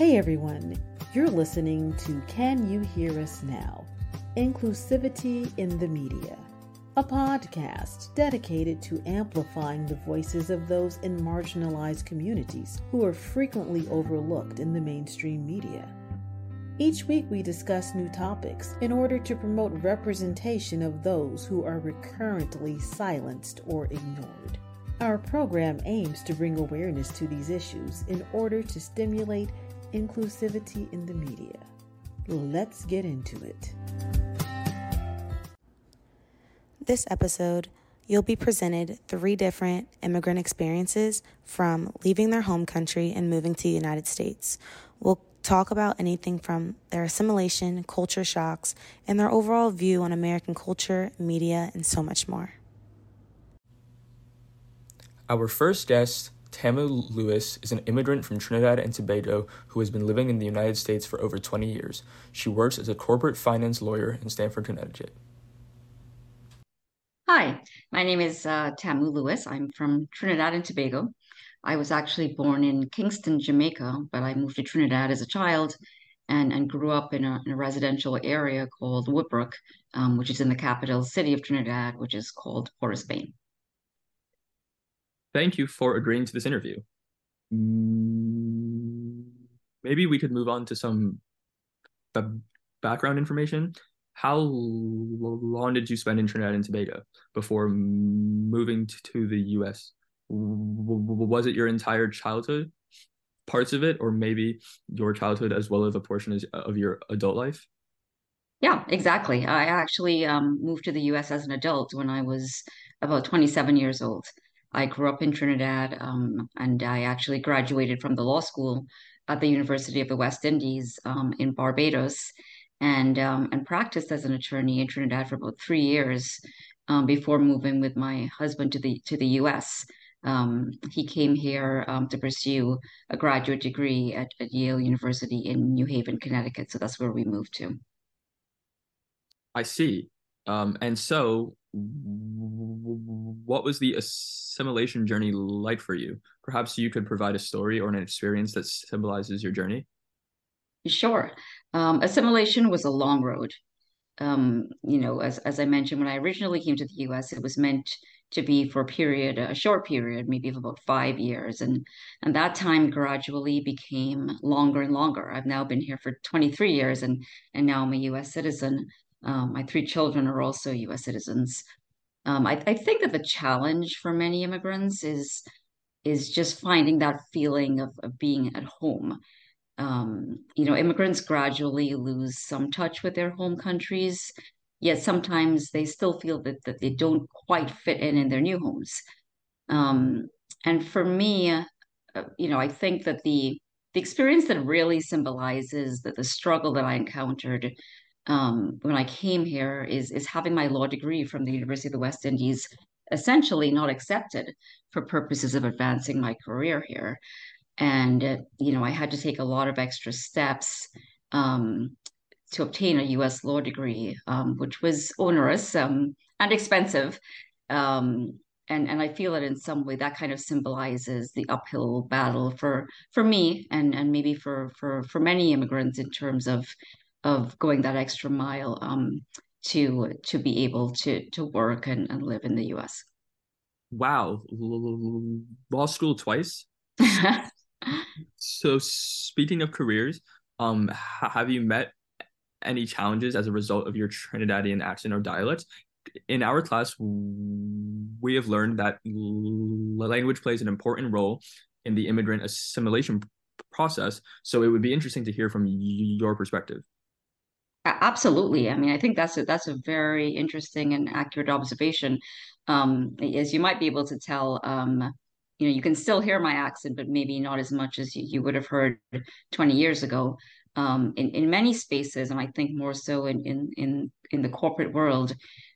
Hey everyone, you're listening to Can You Hear Us Now? Inclusivity in the Media, a podcast dedicated to amplifying the voices of those in marginalized communities who are frequently overlooked in the mainstream media. Each week we discuss new topics in order to promote representation of those who are recurrently silenced or ignored. Our program aims to bring awareness to these issues in order to stimulate inclusivity in the media. Let's get into it. This episode, you'll be presented 3 different immigrant experiences from leaving their home country and moving to the United States. We'll talk about anything from their assimilation, culture shocks, and their overall view on American culture, media, and so much more. Our first guest, Tamu Lewis, is an immigrant from Trinidad and Tobago who has been living in the United States for over 20 years. She works as a corporate finance lawyer in Stamford, Connecticut. Hi, my name is Tamu Lewis. I'm from Trinidad and Tobago. I was actually born in Kingston, Jamaica, but I moved to Trinidad as a child and grew up in a residential area called Woodbrook, which is in the capital city of Trinidad, which is called Port of Spain. Thank you for agreeing to this interview. Maybe we could move on to some background information. How long did you spend in Trinidad and Tobago before moving to the U.S.? Was it your entire childhood, parts of it, or maybe your childhood as well as a portion of your adult life? Yeah, exactly. I actually moved to the U.S. as an adult when I was about 27 years old. I grew up in Trinidad, and I actually graduated from the law school at the University of the West Indies in Barbados, and practiced as an attorney in Trinidad for about 3 years before moving with my husband to the U.S. He came here to pursue a graduate degree at Yale University in New Haven, Connecticut. So that's where we moved to. I see. And so what was the assimilation journey like for you? Perhaps you could provide a story or an experience that symbolizes your journey? Sure. Assimilation was a long road. As I mentioned, when I originally came to the U.S., it was meant to be for a short period, maybe of about 5 years. And that time gradually became longer and longer. I've now been here for 23 years and now I'm a U.S. citizen. My 3 children are also U.S. citizens. I think that the challenge for many immigrants is just finding that feeling of being at home. Immigrants gradually lose some touch with their home countries, yet sometimes they still feel that they don't quite fit in their new homes. And for me, I think that the experience that really symbolizes that the struggle that I encountered when I came here is having my law degree from the University of the West Indies essentially not accepted for purposes of advancing my career here. And, I had to take a lot of extra steps to obtain a U.S. law degree, which was onerous and expensive. And I feel that in some way that kind of symbolizes the uphill battle for me and maybe for many immigrants in terms of going that extra mile to be able to work and live in the U.S. Wow. Law school twice? So speaking of careers, have you met any challenges as a result of your Trinidadian accent or dialect? In our class, we have learned that language plays an important role in the immigrant assimilation process. So it would be interesting to hear from your perspective. Absolutely. I mean, I think that's a very interesting and accurate observation. As you might be able to tell, you can still hear my accent, but maybe not as much as you would have heard 20 years ago. In many spaces, and I think more so in the corporate world,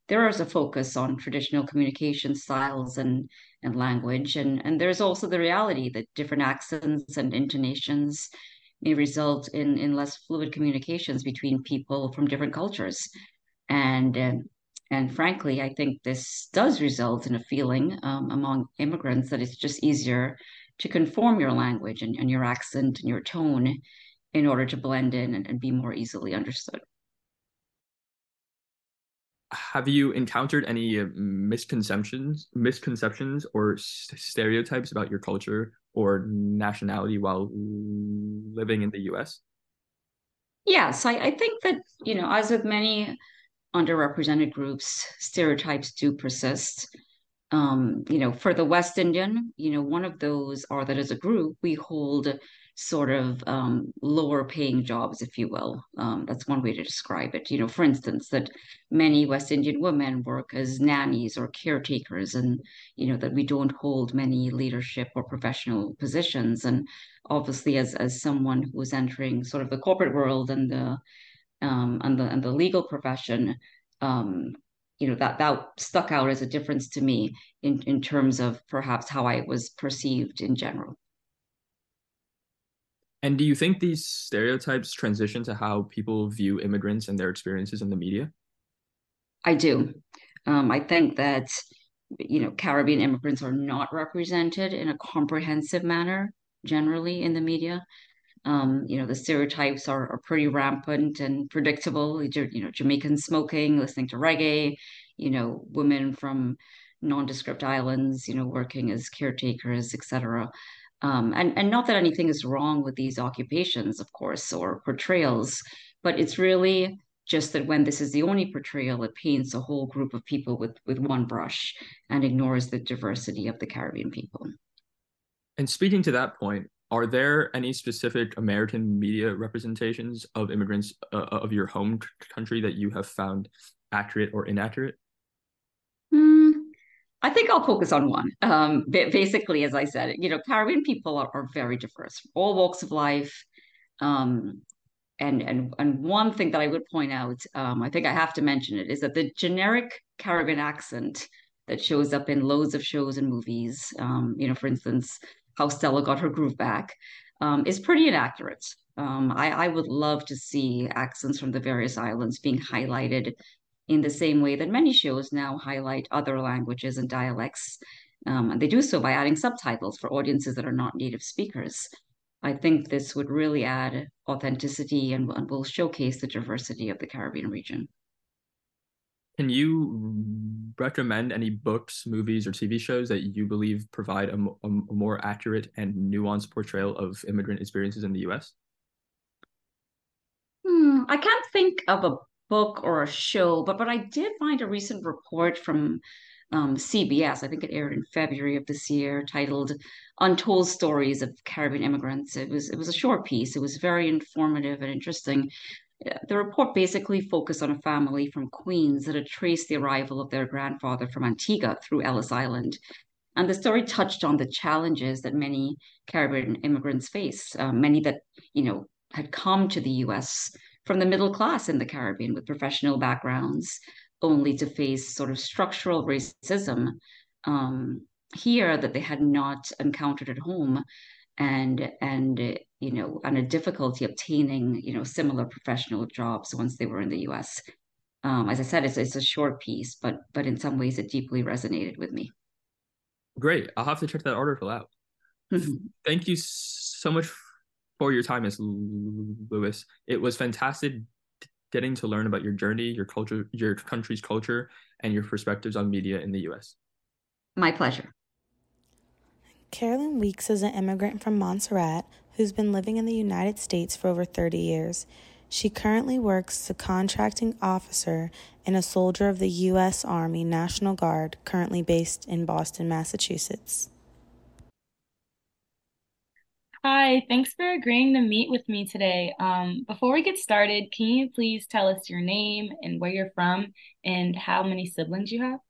there is a focus on traditional communication styles and language. And there's also the reality that different accents and intonations may result in less fluid communications between people from different cultures. And frankly, I think this does result in a feeling among immigrants that it's just easier to conform your language and your accent and your tone in order to blend in and be more easily understood. Have you encountered any misconceptions or stereotypes about your culture or nationality while living in the U.S.? Yes, I think that, you know, as with many underrepresented groups, stereotypes do persist. You know, for the West Indian, you know, one of those are that as a group, we hold sort of lower paying jobs, if you will. That's one way to describe it. You know, for instance, that many West Indian women work as nannies or caretakers, and, you know, that we don't hold many leadership or professional positions. And obviously, as someone who is entering sort of the corporate world and the legal profession, you know, that stuck out as a difference to me in terms of perhaps how I was perceived in general. And do you think these stereotypes transition to how people view immigrants and their experiences in the media? I do. I think that, you know, Caribbean immigrants are not represented in a comprehensive manner generally in the media. You know, the stereotypes are pretty rampant and predictable. You know, Jamaicans smoking, listening to reggae, you know, women from nondescript islands, you know, working as caretakers, etc. And not that anything is wrong with these occupations, of course, or portrayals, but it's really just that when this is the only portrayal, it paints a whole group of people with one brush and ignores the diversity of the Caribbean people. And speaking to that point, are there any specific American media representations of immigrants of your home country that you have found accurate or inaccurate? I think I'll focus on one. Basically, as I said, you know, Caribbean people are very diverse, all walks of life. And one thing that I would point out, I think I have to mention it, is that the generic Caribbean accent that shows up in loads of shows and movies, you know, for instance, How Stella Got Her Groove Back, is pretty inaccurate. I would love to see accents from the various islands being highlighted in the same way that many shows now highlight other languages and dialects. And they do so by adding subtitles for audiences that are not native speakers. I think this would really add authenticity and will showcase the diversity of the Caribbean region. Can you recommend any books, movies, or TV shows that you believe provide a more accurate and nuanced portrayal of immigrant experiences in the U.S.? I can't think of a book or a show, but I did find a recent report from CBS, I think it aired in February of this year, titled Untold Stories of Caribbean Immigrants. It was a short piece. It was very informative and interesting. The report basically focused on a family from Queens that had traced the arrival of their grandfather from Antigua through Ellis Island. And the story touched on the challenges that many Caribbean immigrants face, many that, you know, had come to the U.S. from the middle class in the Caribbean with professional backgrounds, only to face sort of structural racism here that they had not encountered at home. And you know, and a difficulty obtaining, you know, similar professional jobs once they were in the U.S. As I said, it's a short piece, but in some ways it deeply resonated with me. Great. I'll have to check that article out. Thank you so much for your time, Ms. Lewis. It was fantastic getting to learn about your journey, your culture, your country's culture, and your perspectives on media in the U.S. My pleasure. Carolyn Weekes is an immigrant from Montserrat who's been living in the United States for over 30 years. She currently works as a contracting officer and a soldier of the U.S. Army National Guard, currently based in Boston, Massachusetts. Hi, thanks for agreeing to meet with me today. Before we get started, can you please tell us your name and where you're from and how many siblings you have?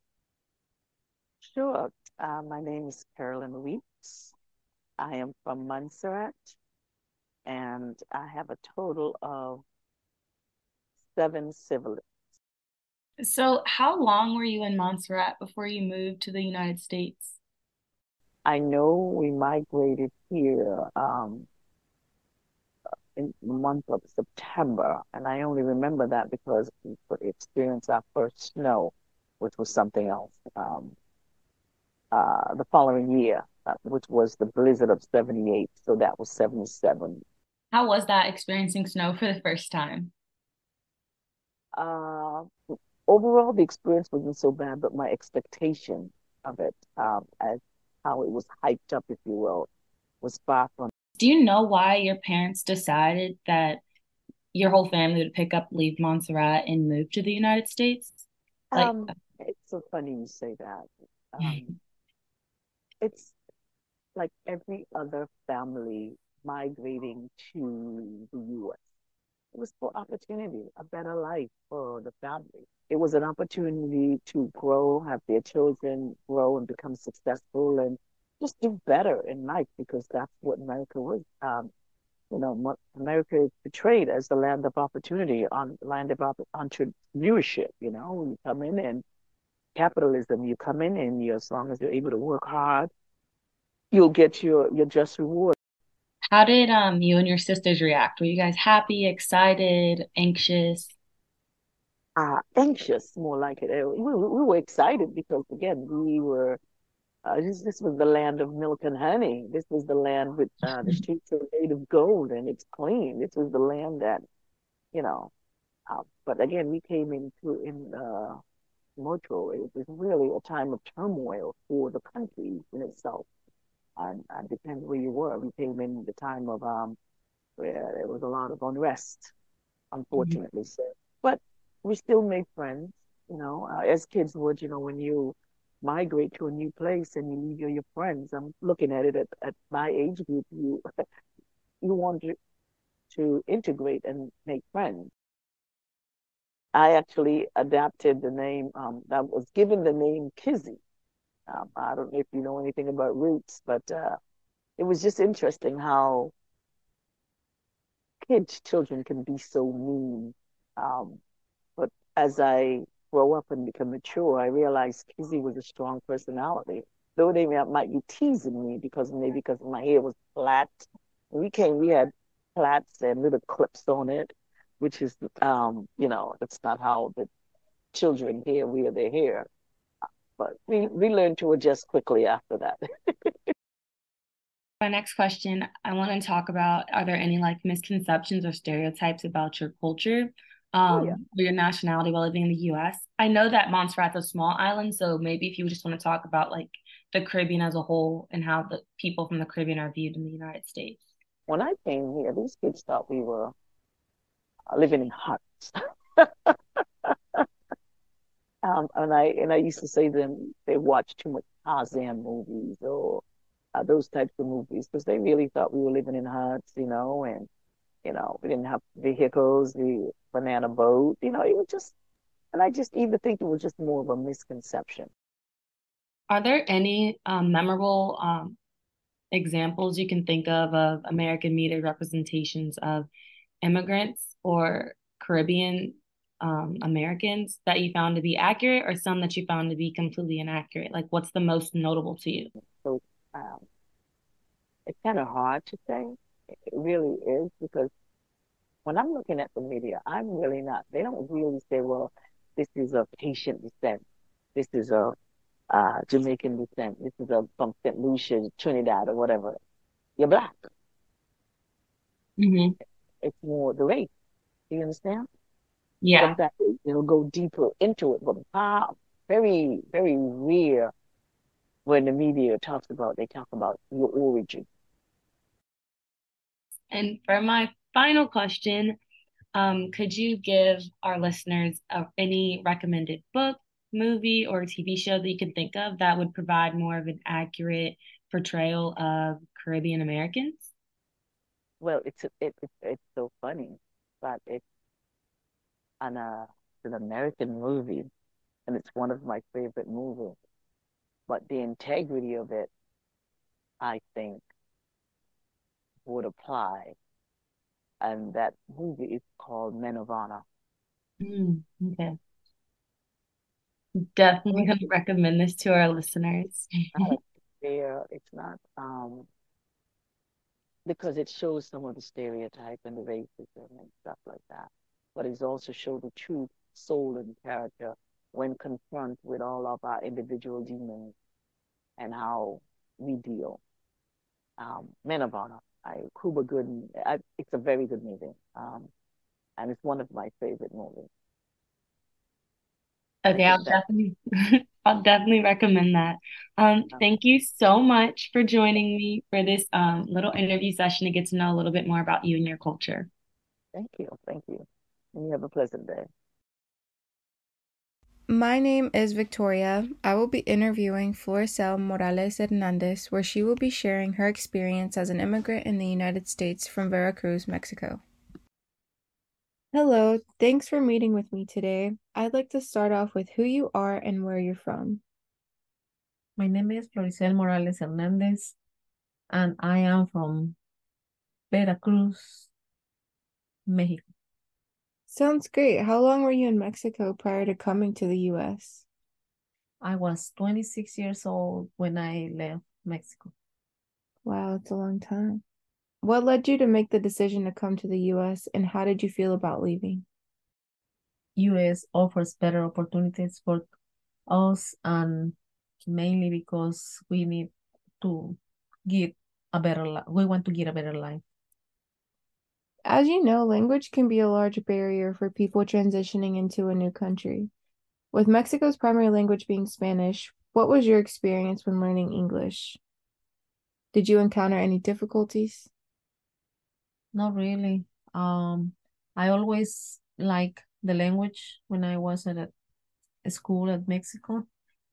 Sure. My name is Carolyn Weekes. I am from Montserrat, and I have a total of 7 siblings. So how long were you in Montserrat before you moved to the United States? I know we migrated here in the month of September, and I only remember that because we experienced our first snow, which was something else, the following year. Which was the blizzard of 78, so that was 77. How was that, experiencing snow for the first time? Overall, the experience wasn't so bad, but my expectation of it, as how it was hyped up, if you will, was far from. Do you know why your parents decided that your whole family would pick up, leave Montserrat, and move to the United States? Like, it's so funny you say that. It's like every other family migrating to the U.S. It was for opportunity, a better life for the family. It was an opportunity to grow, have their children grow and become successful and just do better in life, because that's what America was. America is portrayed as the land of opportunity, land of entrepreneurship. You know, you come in and capitalism, you come in and as long as you're able to work hard, you'll get your just reward. How did you and your sisters react? Were you guys happy, excited, anxious? Anxious, more like it. We were excited because, again, we were, this was the land of milk and honey. This was the land with the streets are made of gold and it's clean. This was the land that, you know, but again, we came in Mojo. It was really a time of turmoil for the country in itself. And depending where you were, we came in the time of where there was a lot of unrest, unfortunately. Mm-hmm. So, but we still made friends, you know, as kids would, you know, when you migrate to a new place and you leave your friends. I'm looking at it at my age group. You want to integrate and make friends. I actually adapted the name that was given the name Kizzy. I don't know if you know anything about roots, but it was just interesting how children can be so mean. But as I grow up and become mature, I realized Kizzy was a strong personality. Though they might be teasing me because my hair was flat. We had plaits and little clips on it, which is, that's not how the children here wear their hair. But we learned to adjust quickly after that. My next question, I want to talk about, are there any like misconceptions or stereotypes about your culture or your nationality while living in the U.S.? I know that Montserrat's a small island, so maybe if you just want to talk about like the Caribbean as a whole and how the people from the Caribbean are viewed in the United States. When I came here, these kids thought we were living in huts. And I used to say to them, they watch too much Tarzan movies or those types of movies, because they really thought we were living in huts, you know, and, you know, we didn't have vehicles, the banana boat, you know, it was just, and I just even think it was just more of a misconception. Are there any memorable examples you can think of American media representations of immigrants or Caribbean Americans that you found to be accurate, or some that you found to be completely inaccurate? Like, what's the most notable to you? So it's kind of hard to say. It really is, because when I'm looking at the media, I'm really not. They don't really say, well, this is of Haitian descent, this is of Jamaican descent, this is of from St. Lucia, Trinidad, or whatever. You're black. Mm-hmm. It's more the race. Do you understand? Yeah. Sometimes it'll go deeper into it, but very, very rare when the media talk about your origin. And for my final question, could you give our listeners any recommended book, movie, or TV show that you can think of that would provide more of an accurate portrayal of Caribbean Americans? Well, it's so funny, but it's an American movie, and it's one of my favorite movies. But the integrity of it, I think, would apply. And that movie is called Men of Honor. Okay. Definitely going to recommend this to our listeners. It's not, because it shows some of the stereotype and the racism and stuff like that. But it's also show the true soul and character when confronted with all of our individual demons and how we deal. Men of Honor. Kuba Gooden. It's a very good movie, and it's one of my favorite movies. Okay, I'll definitely recommend that. Thank you so much for joining me for this little interview session to get to know a little bit more about you and your culture. Thank you. And you have a pleasant day. My name is Victoria. I will be interviewing Florisel Morales Hernandez, where she will be sharing her experience as an immigrant in the United States from Veracruz, Mexico. Hello, thanks for meeting with me today. I'd like to start off with who you are and where you're from. My name is Florisel Morales Hernandez, and I am from Veracruz, Mexico. Sounds great. How long were you in Mexico prior to coming to the U.S.? I was 26 years old when I left Mexico. Wow, that's a long time. What led you to make the decision to come to the U.S., and how did you feel about leaving? U.S. offers better opportunities for us, and mainly because we want to get a better life. As you know, language can be a large barrier for people transitioning into a new country. With Mexico's primary language being Spanish, what was your experience when learning English? Did you encounter any difficulties? Not really. I always liked the language when I was at a school at Mexico.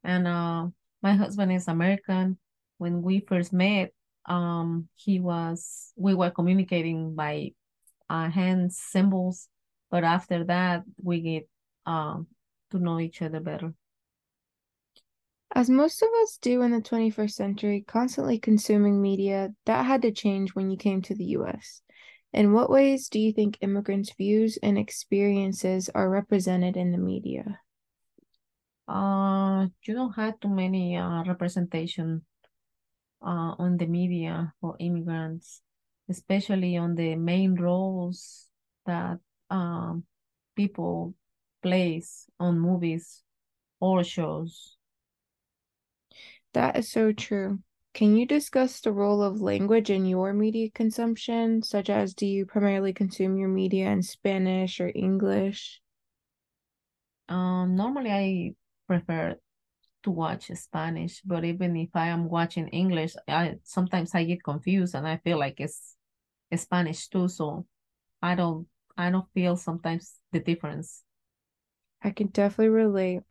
And my husband is American. When we first met, we were communicating by hand symbols, but after that we get to know each other better. As most of us do in the 21st century, constantly consuming media, that had to change when you came to the U.S. In what ways do you think immigrants' views and experiences are represented in the media? You don't have too many representation on the media for immigrants, especially on the main roles that people plays on movies or shows. That is so true. Can you discuss the role of language in your media consumption, such as do you primarily consume your media in Spanish or English? Normally I prefer to watch Spanish, but even if I am watching English, I sometimes get confused and I feel like it's Spanish too, so I don't feel sometimes the difference. I can definitely relate.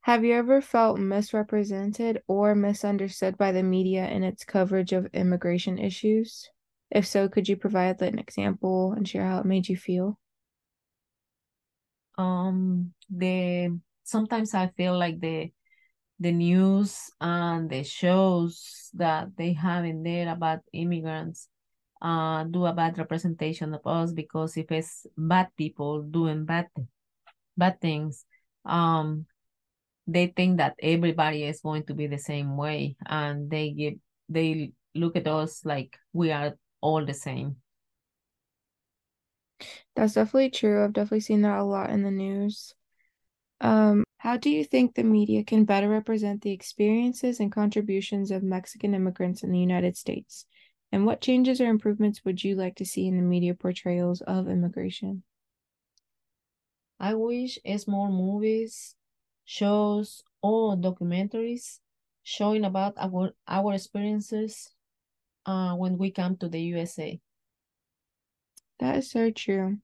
Have you ever felt misrepresented or misunderstood by the media in its coverage of immigration issues? If so, could you provide an example and share how it made you feel? Sometimes I feel like the news and the shows that they have in there about immigrants do a bad representation of us, because if it's bad people doing bad things, they think that everybody is going to be the same way, and they look at us like we are all the same. That's definitely true. I've definitely seen that a lot in the news. How do you think the media can better represent the experiences and contributions of Mexican immigrants in the United States? And what changes or improvements would you like to see in the media portrayals of immigration? I wish more movies, shows, or documentaries showing about our experiences when we come to the USA. That is so true.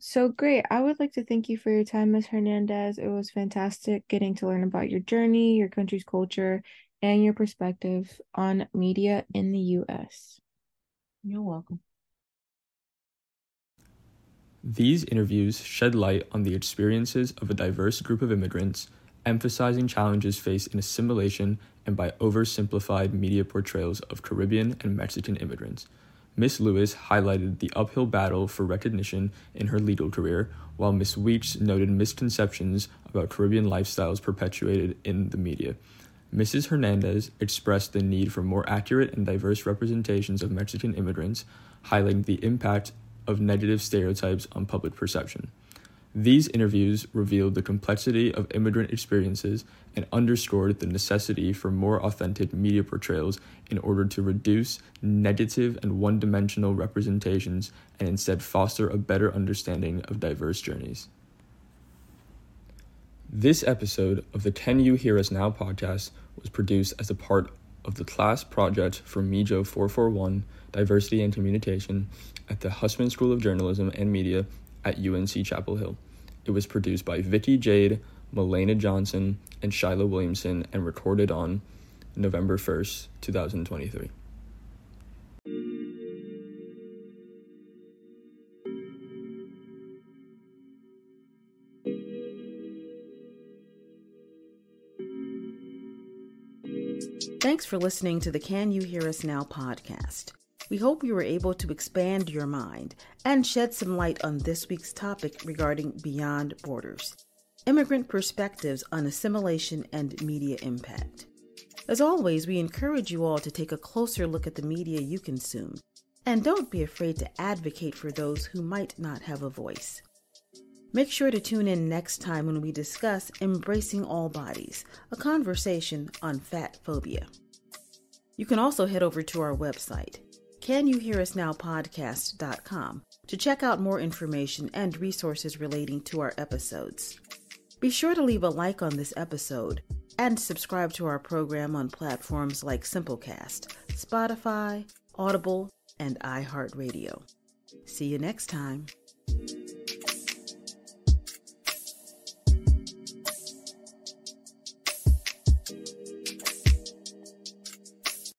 So great. I would like to thank you for your time, Ms. Hernandez. It was fantastic getting to learn about your journey, your country's culture, and your perspective on media in the U.S. You're welcome. These interviews shed light on the experiences of a diverse group of immigrants, emphasizing challenges faced in assimilation and by oversimplified media portrayals of Caribbean and Mexican immigrants. Ms. Lewis highlighted the uphill battle for recognition in her legal career, while Ms. Weekes noted misconceptions about Caribbean lifestyles perpetuated in the media. Mrs. Hernandez expressed the need for more accurate and diverse representations of Mexican immigrants, highlighting the impact of negative stereotypes on public perception. These interviews revealed the complexity of immigrant experiences and underscored the necessity for more authentic media portrayals in order to reduce negative and one-dimensional representations and instead foster a better understanding of diverse journeys. This episode of the Can You Hear Us Now podcast was produced as a part of the class project for Mejo 441, Diversity and Communication, at the Hussman School of Journalism and Media at UNC Chapel Hill. It was produced by Vicki Jade, Malena Johnson, and Shiloh Williamson and recorded on November 1st, 2023. Thanks for listening to the Can You Hear Us Now podcast. We hope you were able to expand your mind and shed some light on this week's topic regarding Beyond Borders, immigrant perspectives on assimilation and media impact. As always, we encourage you all to take a closer look at the media you consume, and don't be afraid to advocate for those who might not have a voice. Make sure to tune in next time when we discuss Embracing All Bodies, a conversation on fat phobia. You can also head over to our website, CanYouHearUsNowPodcast.com, to check out more information and resources relating to our episodes. Be sure to leave a like on this episode and subscribe to our program on platforms like Simplecast, Spotify, Audible, and iHeartRadio. See you next time.